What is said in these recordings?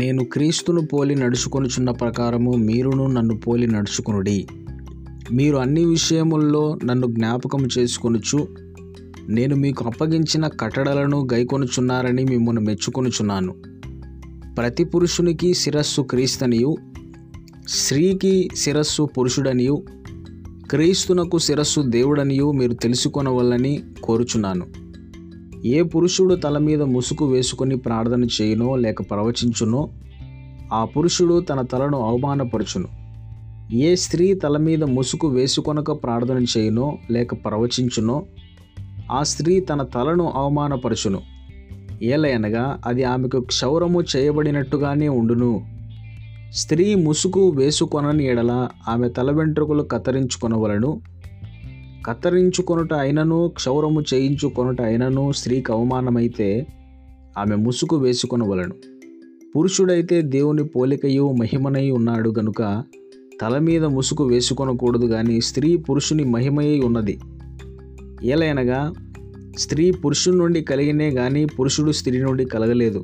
నేను క్రీస్తును పోలి నడుచుకొనుచున్న ప్రకారము మీరును నన్ను పోలి నడుచుకొనుడి. మీరు అన్ని విషయముల్లో నన్ను జ్ఞాపకం చేసుకొనుచు నేను మీకు అప్పగించిన కట్టడలను గైకొనుచున్నారని మిమ్మల్ని మెచ్చుకొనుచున్నాను. ప్రతి పురుషునికి శిరస్సు క్రీస్తనియు, స్త్రీకి శిరస్సు పురుషుడనియు, క్రీస్తునకు శిరస్సు దేవుడనియు మీరు తెలుసుకొనవలని కోరుచున్నాను. ఏ పురుషుడు తల మీద ముసుగు వేసుకొని ప్రార్థన చేయనో లేక ప్రవచించునో ఆ పురుషుడు తన తలను అవమానపరచును. ఏ స్త్రీ తల మీద ముసుగు వేసుకొనక ప్రార్థన చేయనో లేక ప్రవచించునో ఆ స్త్రీ తన తలను అవమానపరచును. ఏలయనగా అది ఆమెకు క్షౌరము చేయబడినట్టుగానే ఉండును. స్త్రీ ముసుగు వేసుకొనని ఎడల ఆమె తల వెంట్రుకలు కత్తిరించుకొనవలను. కత్తిరించుకొనుట అయినను క్షౌరము చేయించుకొనుట అయినను స్త్రీకి అవమానమైతే ఆమె ముసుగు వేసుకొనవలను. పురుషుడైతే దేవుని పోలికయు మహిమనై ఉన్నాడు గనుక తల మీద ముసుగు వేసుకొనకూడదు, కానీ స్త్రీ పురుషుని మహిమయై ఉన్నది. ఏలైనగా స్త్రీ పురుషుని నుండి కలిగినే కానీ పురుషుడు స్త్రీ నుండి కలగలేదు.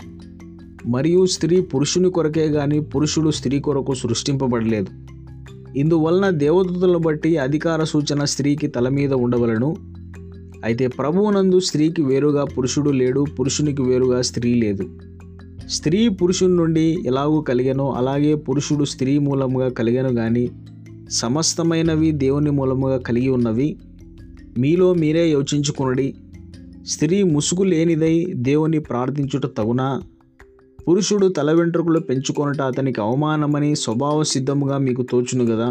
మరియు స్త్రీ పురుషుని కొరకే కానీ పురుషుడు స్త్రీ కొరకు సృష్టింపబడలేదు. ఇందువలన దేవదూతలను బట్టి అధికార సూచన స్త్రీకి తల మీద ఉండవలను. అయితే ప్రభువునందు స్త్రీకి వేరుగా పురుషుడు లేడు, పురుషునికి వేరుగా స్త్రీ లేదు. స్త్రీ పురుషుని నుండి ఎలాగూ కలిగెనో అలాగే పురుషుడు స్త్రీ మూలముగా కలిగెను, కానీ సమస్తమైనవి దేవుని మూలముగా కలిగి ఉన్నవి. మీలో మీరే యోచించుకొనుడి. స్త్రీ ముసుగు లేనిదై దేవుని ప్రార్థించుట తగునా? పురుషుడు తల వెంట్రుకలు పెంచుకొనుట అతనికి అవమానమని స్వభావ సిద్ధముగా మీకు తోచును కదా.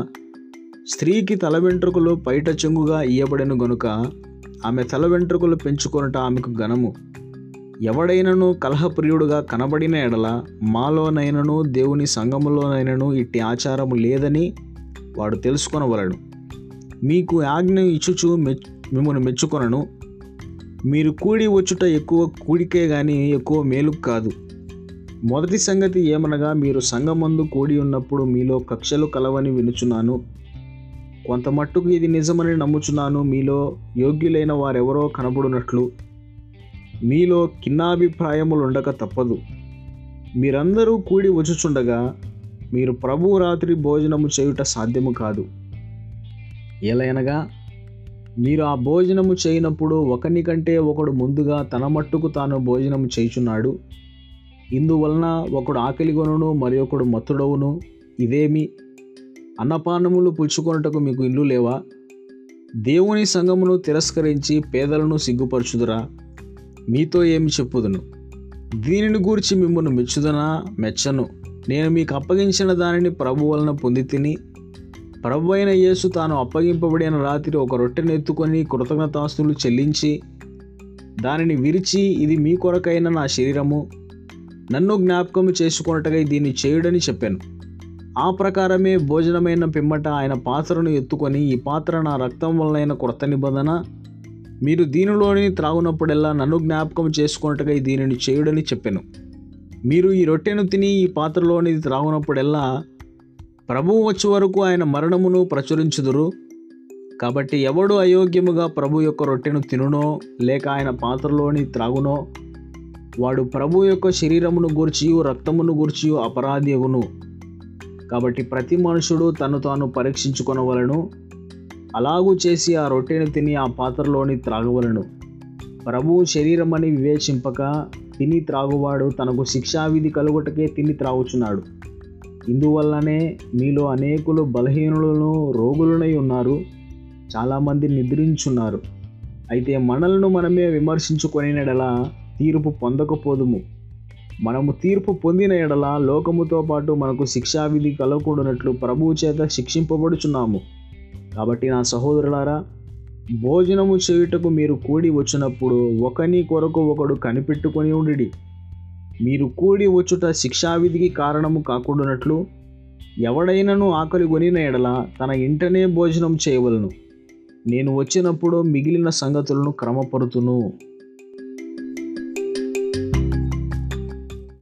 స్త్రీకి తల వెంట్రుకలు పైట చెంగుగా ఇయ్యబడెను గనుక ఆమె తల వెంట్రుకలు పెంచుకొనుట ఆమెకు ఘనము. ఎవడైనను కలహప్రియుడుగా కనబడిన ఎడల మాలోనైనను దేవుని సంఘములోనైనను ఇట్టి ఆచారము లేదని వాడు తెలుసుకొనవలడు. మీకు ఆజ్ఞ ఇచ్చుచు మిమ్మల్ని మెచ్చుకొనను. మీరు కూడి వచ్చుట ఎక్కువ కూడికే గాని ఎక్కువ మేలు కాదు. మొదటి సంగతి ఏమనగా మీరు సంఘమందు కూడి ఉన్నప్పుడు మీలో కక్షలు కలవని వినుచున్నాను. కొంతమట్టుకు ఇది నిజమని నమ్ముచున్నాను. మీలో యోగ్యులైన వారెవరో కనబడునట్లు మీలో కిన్నాభిప్రాయములు ఉండక తప్పదు. మీరందరూ కూడి వచ్చుచుండగా మీరు ప్రభువు రాత్రి భోజనము చేయుట సాధ్యము కాదు. ఏలైనగా మీరు ఆ భోజనము చేయనప్పుడు ఒకని కంటే ఒకడు ముందుగా తన మట్టుకు తాను భోజనము చేయుచున్నాడు. ఇందువలన ఒకడు ఆకలిగొనును మరొకడు మత్తుడవును. ఇదేమి? అన్నపానములు పుచ్చుకొనుటకు మీకు ఇల్లు లేవా? దేవుని సంఘమును తిరస్కరించి పేదలను సిగ్గుపరచుదురా? మీతో ఏమి చెప్పుదును? దీనిని గూర్చి మిమ్మల్ని మెచ్చుదనా? మెచ్చను. నేను మీకు అప్పగించిన దానిని ప్రభు వలన పొంది తిని, ప్రభు అయిన యేసు తాను అప్పగింపబడిన రాత్రి ఒక రొట్టెను ఎత్తుకొని కృతజ్ఞతాస్తులు చెల్లించి దానిని విరిచి, ఇది మీ కొరకైన నా శరీరము, నన్ను జ్ఞాపకం చేసుకొనుటకై దీన్ని చేయుడని చెప్పాను. ఆ ప్రకారమే భోజనమైన పిమ్మట ఆయన పాత్రను ఎత్తుకొని, ఈ పాత్ర నా రక్తం వలన కొత్త నిబంధన, మీరు దీనిలోని త్రాగునప్పుడెల్లా నన్ను జ్ఞాపకం చేసుకొనుటకై దీనిని చేయుడని చెప్పాను. మీరు ఈ రొట్టెను తిని ఈ పాత్రలోనిది త్రాగునప్పుడెల్లా ప్రభువు వచ్చే వరకు ఆయన మరణమును ప్రచురించుదురు. కాబట్టి ఎవడు అయోగ్యముగా ప్రభు యొక్క రొట్టెను తినునో లేక ఆయన పాత్రలోని త్రాగునో వాడు ప్రభు యొక్క శరీరమును గూర్చియు రక్తమును గూర్చియు అపరాధి అగును. కాబట్టి ప్రతి మనుషుడు తను తాను పరీక్షించుకొనవలను. అలాగూ చేసి ఆ రొట్టెను తిని ఆ పాత్రలోని త్రాగవలను. ప్రభువు శరీరమని వివేచింపక తిని త్రాగువాడు తనకు శిక్షావిధి కలుగుటకే తిని త్రాగుచున్నాడు. ఇందువల్లనే మీలో అనేకులు బలహీనులను రోగులనై ఉన్నారు, చాలామంది నిద్రించున్నారు. అయితే మనలను మనమే విమర్శించుకొనినడలా తీర్పు పొందకపోదుము. మనము తీర్పు పొందిన ఎడల లోకముతో పాటు మనకు శిక్షావిధి కలగకూడనట్లు ప్రభువు చేత శిక్షింపబడుచున్నాము. కాబట్టి నా సహోదరులారా, భోజనము చేయుటకు మీరు కూడి వచ్చినప్పుడు ఒకని కొరకు ఒకడు కనిపెట్టుకొని ఉండిడి. మీరు కూడి వచ్చుట శిక్షావిధికి కారణము కాకూడనట్లు ఎవడైనను ఆకలి కొనిన ఎడల తన ఇంటనే భోజనం చేయవలను. నేను వచ్చినప్పుడు మిగిలిన సంగతులను క్రమపరుతును.